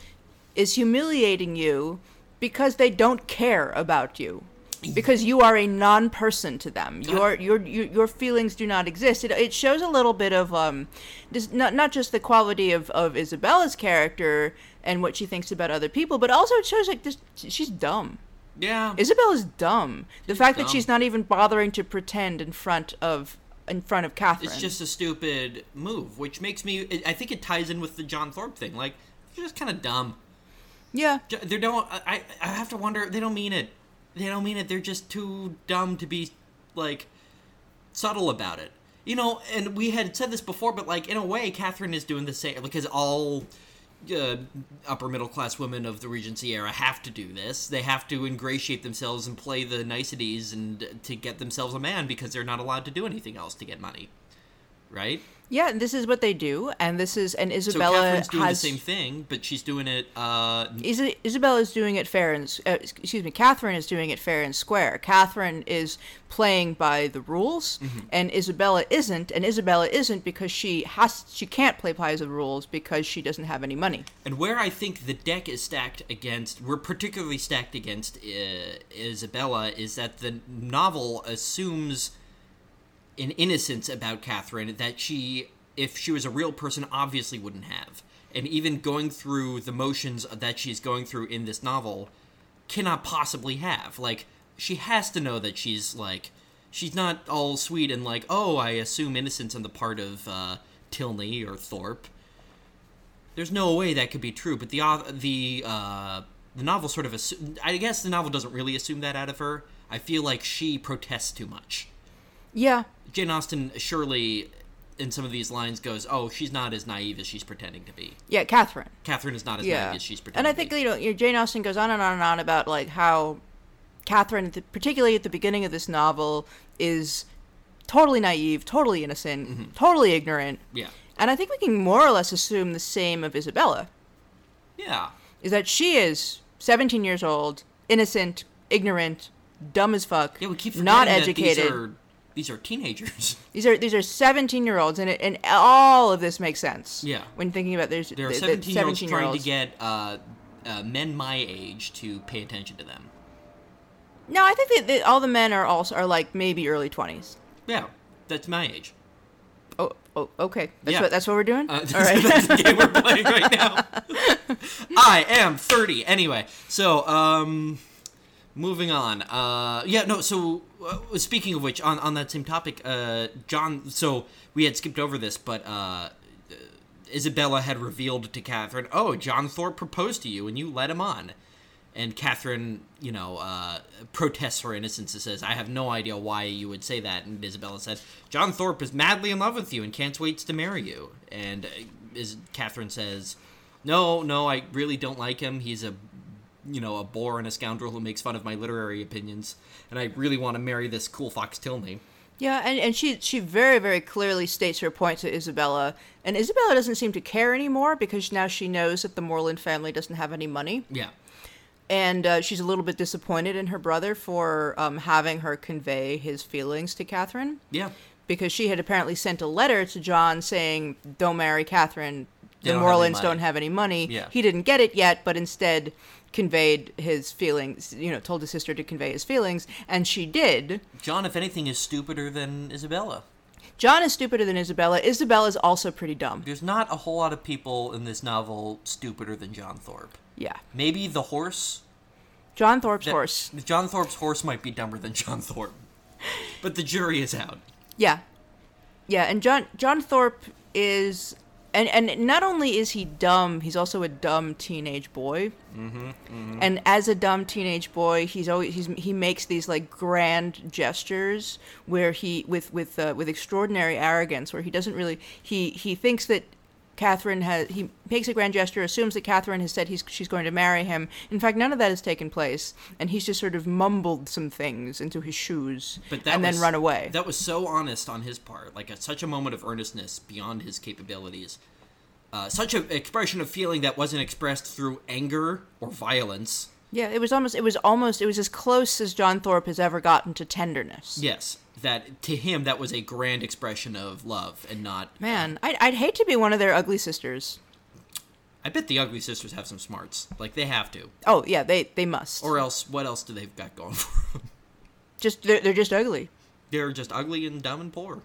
is humiliating you... Because they don't care about you, because you are a non-person to them. Your your your feelings do not exist. It it shows a little bit of um, just not not just the quality of, of Isabella's character and what she thinks about other people, but also it shows like this, she's dumb. Yeah, Isabella's dumb. The she's fact dumb. that she's not even bothering to pretend in front of in front of Catherine. It's just a stupid move, which makes me. I think it ties in with the John Thorpe thing. Like, you're just kind of dumb. Yeah. They don't, I, I have to wonder, they don't mean it. They don't mean it. They're just too dumb to be, like, subtle about it. You know, and we had said this before, but, like, in a way, Catherine is doing the same, because all uh, upper-middle-class women of the Regency era have to do this. They have to ingratiate themselves and play the niceties and to get themselves a man, because they're not allowed to do anything else to get money. Right? Yeah, and this is what they do, and this is, and Isabella has... So Catherine's doing has, the same thing, but she's doing it, uh... Is, Isabella's doing it fair and, uh, excuse me, Catherine is doing it fair and square. Catherine is playing by the rules, mm-hmm. and Isabella isn't, and Isabella isn't because she has, she can't play by the rules because she doesn't have any money. And where I think the deck is stacked against, we're particularly stacked against uh, Isabella, is that the novel assumes... an innocence about Catherine that she if she was a real person, obviously wouldn't have. And even going through the motions that she's going through in this novel, cannot possibly have. Like, she has to know that she's, like, she's not all sweet and like, oh, I assume innocence on the part of uh, Tilney or Thorpe. There's no way that could be true, but the the uh, the novel sort of assu- I guess the novel doesn't really assume that out of her. I feel like she protests too much. Yeah. Jane Austen surely, in some of these lines, goes, oh, she's not as naive as she's pretending to be. Yeah, Catherine. Catherine is not as yeah. naive as she's pretending to be. And I think, you know, Jane Austen goes on and on and on about, like, how Catherine, particularly at the beginning of this novel, is totally naive, totally innocent, mm-hmm. totally ignorant. Yeah. And I think we can more or less assume the same of Isabella. Yeah. Is that she is seventeen years old, innocent, ignorant, dumb as fuck, yeah, we keep forgetting not educated. That these are, these are teenagers. These are these are seventeen-year-olds, and it, and all of this makes sense. Yeah. When thinking about there's there are seventeen-year-olds trying to get uh, uh, men my age to pay attention to them. No, I think that, that all the men are also are like maybe early twenties. Yeah, that's my age. Oh, oh okay. That's yeah. what that's what we're doing? Uh, that's, all right. That's the game we're playing right now. I am thirty. Anyway, so um, moving on. Uh, yeah, no, so uh, speaking of which, on, on that same topic, uh, John, so we had skipped over this, but uh, Isabella had revealed to Catherine, oh, John Thorpe proposed to you and you led him on. And Catherine, you know, uh, protests her innocence and says, I have no idea why you would say that. And Isabella said, John Thorpe is madly in love with you and can't wait to marry you. And uh, is, Catherine says, no, no, I really don't like him. He's a, you know, a bore and a scoundrel who makes fun of my literary opinions. And I really want to marry this cool fox Tilney. Yeah, and, and she she very, very clearly states her point to Isabella. And Isabella doesn't seem to care anymore because now she knows that the Morland family doesn't have any money. Yeah. And uh, she's a little bit disappointed in her brother for um, having her convey his feelings to Catherine. Yeah. Because she had apparently sent a letter to John saying, don't marry Catherine. The Morlands don't have any money. Yeah. He didn't get it yet, but instead conveyed his feelings, you know, told his sister to convey his feelings, and she did. John, if anything, is stupider than Isabella. John is stupider than Isabella. Isabella's also pretty dumb. There's not a whole lot of people in this novel stupider than John Thorpe. Yeah. Maybe the horse. John Thorpe's that, horse. John Thorpe's horse might be dumber than John Thorpe. But the jury is out. Yeah. Yeah, and John John Thorpe is... And and not only is he dumb, he's also a dumb teenage boy. Mm-hmm, mm-hmm. And as a dumb teenage boy, he's always he's he makes these like grand gestures where he with with uh, with extraordinary arrogance, where he doesn't really he he thinks that Catherine has he makes a grand gesture, assumes that Catherine has said he's she's going to marry him. In fact, none of that has taken place, and he's just sort of mumbled some things into his shoes, but that and was, then run away. That was so honest on his part, like a, such a moment of earnestness beyond his capabilities. Uh, such an expression of feeling that wasn't expressed through anger or violence. Yeah, it was almost, it was almost, it was as close as John Thorpe has ever gotten to tenderness. Yes, that, to him, that was a grand expression of love and not... Man, uh, I'd, I'd hate to be one of their ugly sisters. I bet the ugly sisters have some smarts. Like, they have to. Oh, yeah, they, they must. Or else, what else do they've got going for them? Just, they're, they're just ugly. They're just ugly and dumb and poor.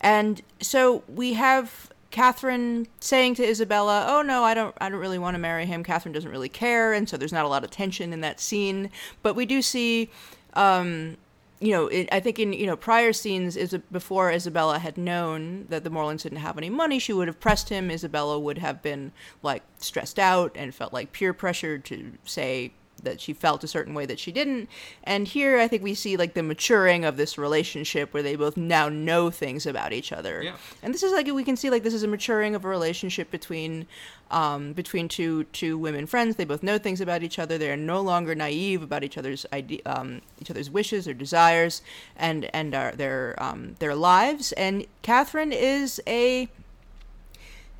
And so we have... Catherine saying to Isabella, oh, no, I don't I don't really want to marry him. Catherine doesn't really care, and so there's not a lot of tension in that scene. But we do see, um, you know, it, I think in, you know, prior scenes, is before Isabella had known that the Morlands didn't have any money, she would have pressed him. Isabella would have been, like, stressed out and felt like peer pressure to say that she felt a certain way that she didn't. And here I think we see, like, the maturing of this relationship where they both now know things about each other. Yeah. And this is, like, we can see, like, this is a maturing of a relationship between um, between two two women friends. They both know things about each other. They are no longer naive about each other's ide- um, each other's wishes or desires and and our, their um, their lives. And Catherine is a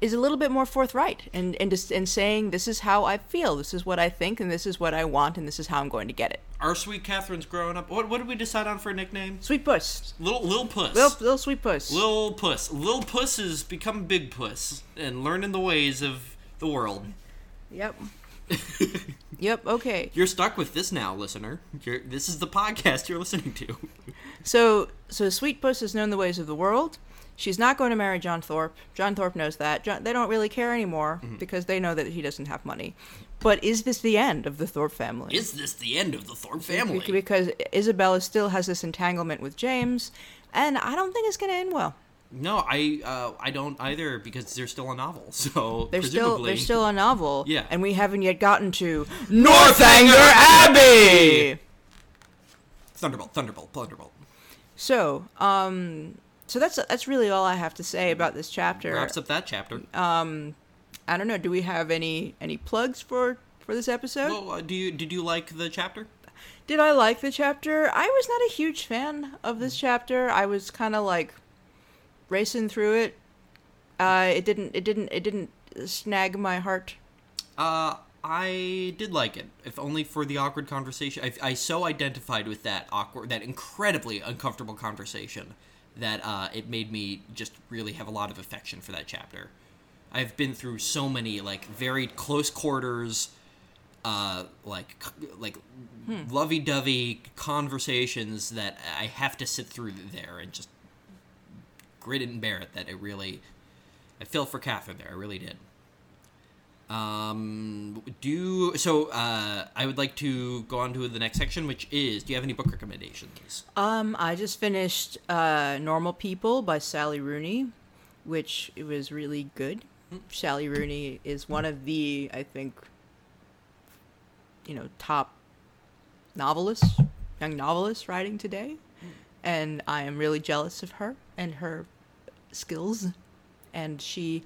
is a little bit more forthright and, and just and saying, this is how I feel, this is what I think, and this is what I want, and this is how I'm going to get it. Our sweet Catherine's growing up. What what did we decide on for a nickname? Sweet Puss. Little Little Puss. Little, little Sweet Puss. Little Puss. Little Puss has become Big Puss and learning the ways of the world. Yep. Yep, okay. You're stuck with this now, listener. You're, this is the podcast you're listening to. so so Sweet Puss has known the ways of the world. She's not going to marry John Thorpe. John Thorpe knows that. John, they don't really care anymore mm-hmm. because they know that he doesn't have money. But is this the end of the Thorpe family? Is this the end of the Thorpe family? Because Isabella still has this entanglement with James, and I don't think it's going to end well. No, I uh, I don't either, because there's still a novel. So there's still there's still a novel. Yeah, and we haven't yet gotten to Northanger Abbey. Thunderbolt, Thunderbolt, Thunderbolt. So, um, so that's that's really all I have to say about this chapter. Wraps up that chapter. Um, I don't know. Do we have any any plugs for for this episode? Well, uh, do you did you like the chapter? Did I like the chapter? I was not a huge fan of this chapter. I was kind of like. Racing through it, uh, it didn't. It didn't. It didn't snag my heart. Uh, I did like it, if only for the awkward conversation. I, I so identified with that awkward, that incredibly uncomfortable conversation, that uh, it made me just really have a lot of affection for that chapter. I've been through so many like very close quarters, uh, like like hmm. lovey-dovey conversations that I have to sit through there and just. Grit and bear it. That it really, I felt for Catherine there. I really did. Um, do so. Uh, I would like to go on to the next section, which is: do you have any book recommendations? Um, I just finished uh, "Normal People" by Sally Rooney, which it was really good. Mm-hmm. Sally Rooney is one of the, I think, you know, top novelists, young novelists writing today, and I am really jealous of her. And her skills, and she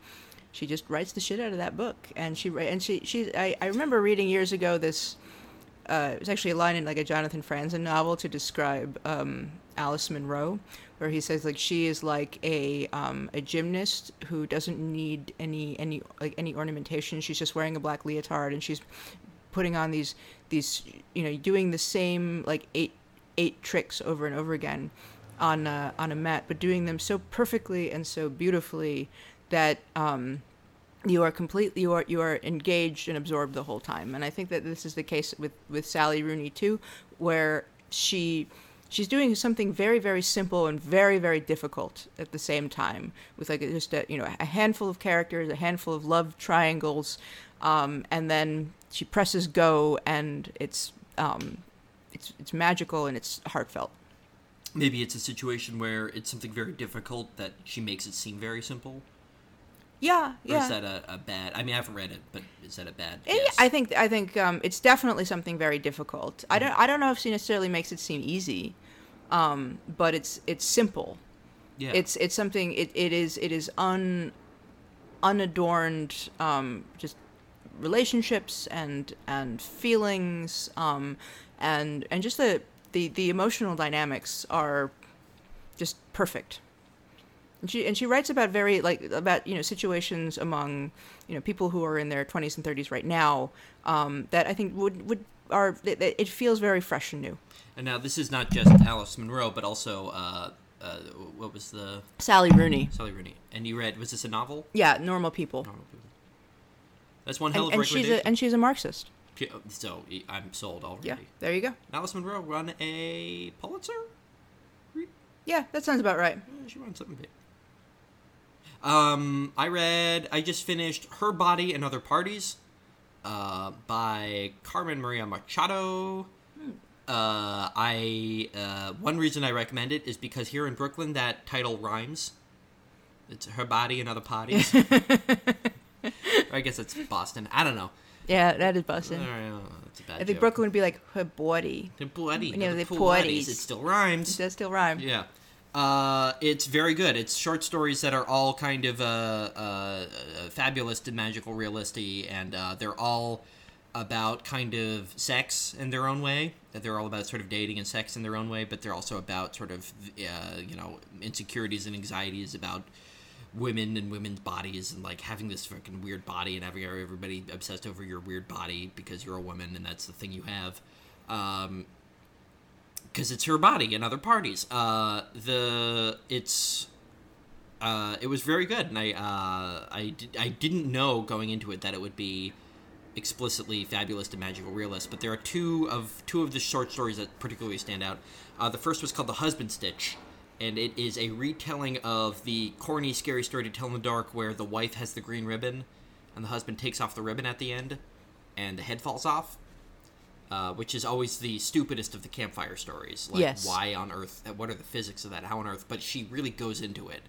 she just writes the shit out of that book. And she and she she I, I remember reading years ago this uh, it was actually a line in like a Jonathan Franzen novel to describe um, Alice Munro, where he says like she is like a um, a gymnast who doesn't need any any like any ornamentation. She's just wearing a black leotard and she's putting on these these you know doing the same like eight eight tricks over and over again. on a, on a mat, but doing them so perfectly and so beautifully that um, you are completely, you are, you are engaged and absorbed the whole time. And I think that this is the case with, with Sally Rooney too, where she, she's doing something very, very simple and very, very difficult at the same time with like just a, you know, a handful of characters, a handful of love triangles. Um, and then she presses go and it's, um, it's, it's magical and it's heartfelt. Maybe it's a situation where it's something very difficult that she makes it seem very simple. Yeah, yeah. Or is that a, a bad... I mean, I haven't read it, but is that a bad it, guess? I think I think um, it's definitely something very difficult. Mm-hmm. I don't I don't know if she necessarily makes it seem easy, um, but it's it's simple. Yeah. It's it's something... It, it is it is un unadorned um, just relationships and and feelings um, and and just the... The, the emotional dynamics are just perfect. And she and she writes about very like about you know situations among you know people who are in their twenties and thirties right now um, that I think would would are it, it feels very fresh and new. And now this is not just Alice Munro, but also uh, uh, what was the Sally Rooney. Sally Rooney. And you read was this a novel? Yeah, Normal People. Normal People. That's one hell and, of a recommendation. She's a, and she's a Marxist. So, I'm sold already. Yeah, there you go. Alice Munro won a Pulitzer? Yeah, that sounds about right. She won something big. Um, I read, I just finished Her Body and Other Parties uh, by Carmen Maria Machado. Hmm. Uh, I, uh, one reason I recommend it is because here in Brooklyn that title rhymes. It's Her Body and Other Parties. I guess it's Boston. I don't know. Yeah, that is Boston. Oh, that's a bad I think joke. Brooklyn would be like, her body. Her body. You know, the parties. It still rhymes. It does still rhyme. Yeah. Uh, it's very good. It's short stories that are all kind of uh, uh, fabulous and magical reality, and uh, they're all about kind of sex in their own way. That they're all about sort of dating and sex in their own way, but they're also about sort of, uh, you know, insecurities and anxieties about... women and women's bodies and like having this fucking weird body and having everybody obsessed over your weird body because you're a woman and that's the thing you have um because it's her body and other parties uh the it's uh it was very good and I uh I, did, I didn't know going into it that it would be explicitly fabulous and magical realist, but there are two of two of the short stories that particularly stand out. Uh the first was called The Husband Stitch. and it is a retelling of the corny, scary story To Tell in the Dark, where the wife has the green ribbon, and the husband takes off the ribbon at the end, and the head falls off, uh, which is always the stupidest of the campfire stories. Like, yes. Why on earth? What are the physics of that? How on earth? But she really goes into it,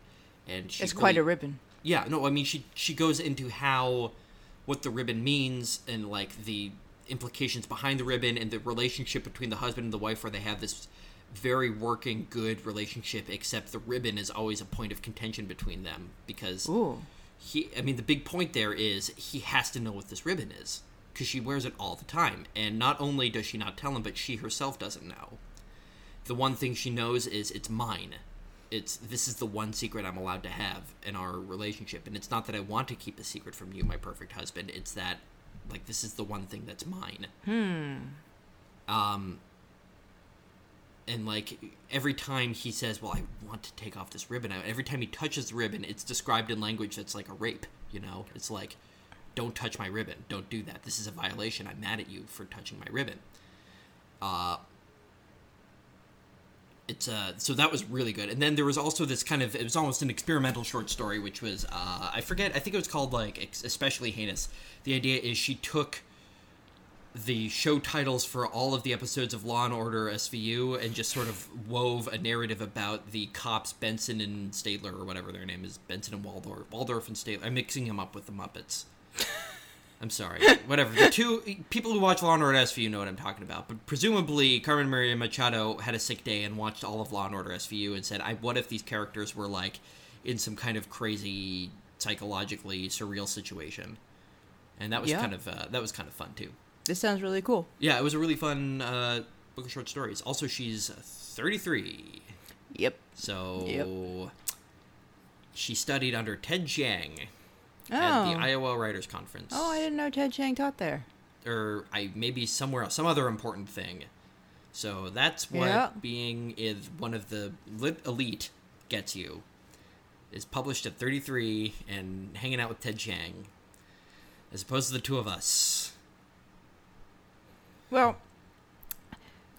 and she it's really, quite a ribbon. Yeah, no, I mean she she goes into how what the ribbon means and like the implications behind the ribbon and the relationship between the husband and the wife, where they have this very working, good relationship, except the ribbon is always a point of contention between them because Ooh. he, I mean, the big point there is he has to know what this ribbon is because she wears it all the time. And not only does she not tell him, but she herself doesn't know. The one thing she knows is it's mine. It's, this is the one secret I'm allowed to have in our relationship. And it's not that I want to keep a secret from you, my perfect husband. It's that, like, this is the one thing that's mine. Hmm. Um, and, like, every time he says, well, I want to take off this ribbon, every time he touches the ribbon, it's described in language that's like a rape, you know? It's like, don't touch my ribbon. Don't do that. This is a violation. I'm mad at you for touching my ribbon. Uh, it's, uh, so that was really good. And then there was also this kind of, it was almost an experimental short story, which was, uh, I forget, I think it was called, like, Especially Heinous. The idea is she took the show titles for all of the episodes of Law and Order S V U and just sort of wove a narrative about the cops Benson and Staedtler, or whatever their name is, Benson and Waldorf, Waldorf and Staedtler. I'm mixing them up with the Muppets. I'm sorry. Whatever. The two people who watch Law and Order S V U know what I'm talking about, but presumably Carmen Maria Machado had a sick day and watched all of Law and Order S V U and said, I, what if these characters were like in some kind of crazy, psychologically surreal situation? And that was yeah. kind of uh, that was kind of fun too. This sounds really cool. Yeah, it was a really fun uh, book of short stories. Also, she's thirty-three. Yep. So yep. she studied under Ted Chiang oh. at the Iowa Writers' Conference. Oh, I didn't know Ted Chiang taught there. Or I maybe somewhere else, some other important thing. So that's what yep. being is one of the lit elite gets you, is published at thirty-three and hanging out with Ted Chiang, as opposed to the two of us. Well,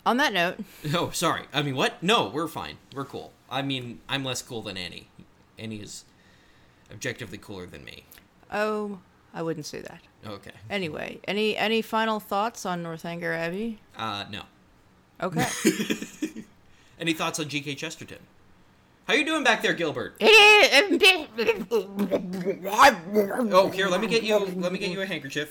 on that note... Oh, sorry. I mean, what? No, we're fine. We're cool. I mean, I'm less cool than Annie. Annie is objectively cooler than me. Oh, I wouldn't say that. Okay. Anyway, any any final thoughts on Northanger Abbey? Uh, no. Okay. Any thoughts on G K. Chesterton? How you doing back there, Gilbert? Oh, here, let me get you, let me get you a handkerchief.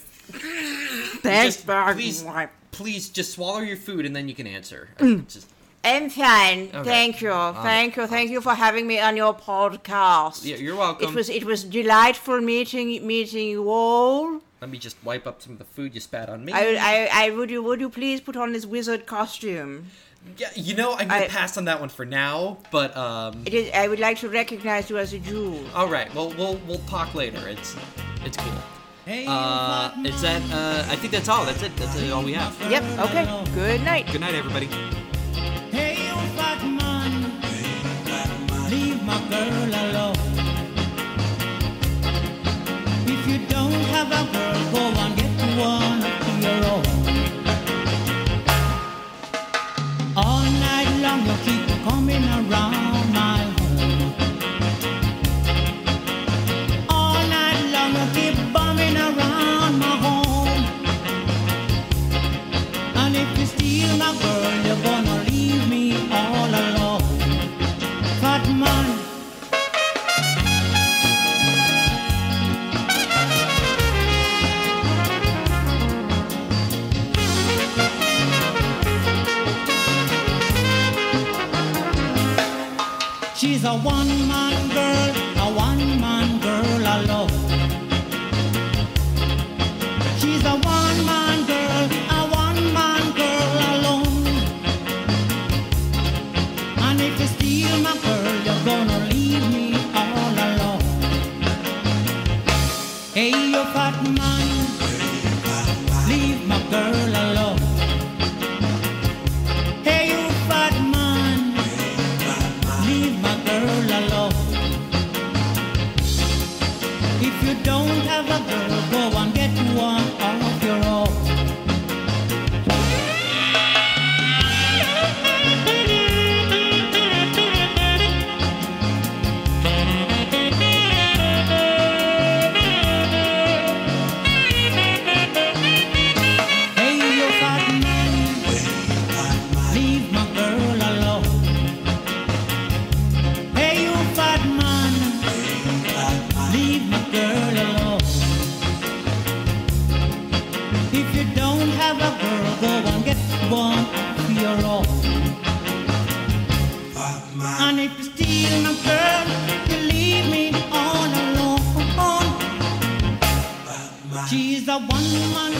Thanks, Bob. Please... Please just swallow your food and then you can answer. Just... I'm fine. Okay. Thank you. Um, Thank you. Thank you for having me on your podcast. Yeah, you're welcome. It was it was delightful meeting meeting you all. Let me just wipe up some of the food you spat on me. I I, I would you would you please put on this wizard costume? Yeah, you know, I'm going to pass on that one for now, but um it is, I would like to recognize you as a Jew. All right. Well, we'll we'll talk later. It's it's cool. Uh, it's that, uh, I think that's all. That's it. That's all we have. Yep. Okay. Good night. Good night, everybody. Hey, you fat man. Leave my girl alone. If you don't have a girl, go and get one of your own. All night long, you keep coming around my home. All night long, you keep around my home, and if you steal my girl, you're gonna leave me all alone, fat man. She's a one-man girl, a one-man girl alone. She's a one-man girl, a one-man girl alone. And if you steal my girl, you're gonna leave me all alone. Hey, you fat man, leave my girl alone. Hey, you fat man, leave my girl alone. If you don't have a girl, go and get one. if you steal my girl, you leave me all alone. Uh, She's a one-man,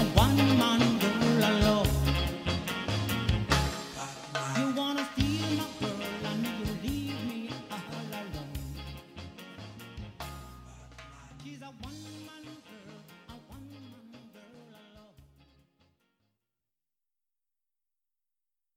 a one-man girl I love. Uh, you want to steal my girl and you leave me all alone. Uh, She's a one-man girl.